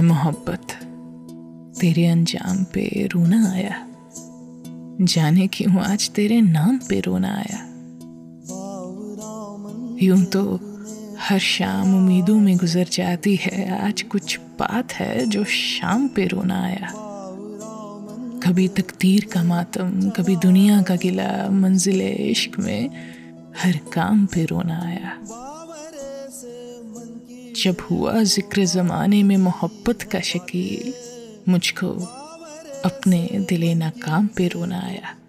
ऐ मोहब्बत तेरे अंजाम पे रोना आया, जाने क्यों आज तेरे नाम पे रोना आया। यूं तो हर शाम उम्मीदों में गुजर जाती है, आज कुछ बात है जो शाम पे रोना आया। कभी तकदीर का मातम, कभी दुनिया का गिला, मंजिले इश्क में हर काम पे रोना आया। जब हुआ जिक्र ज़माने में मोहब्बत का शकील, मुझको अपने दिले नाकाम पे रोना आया।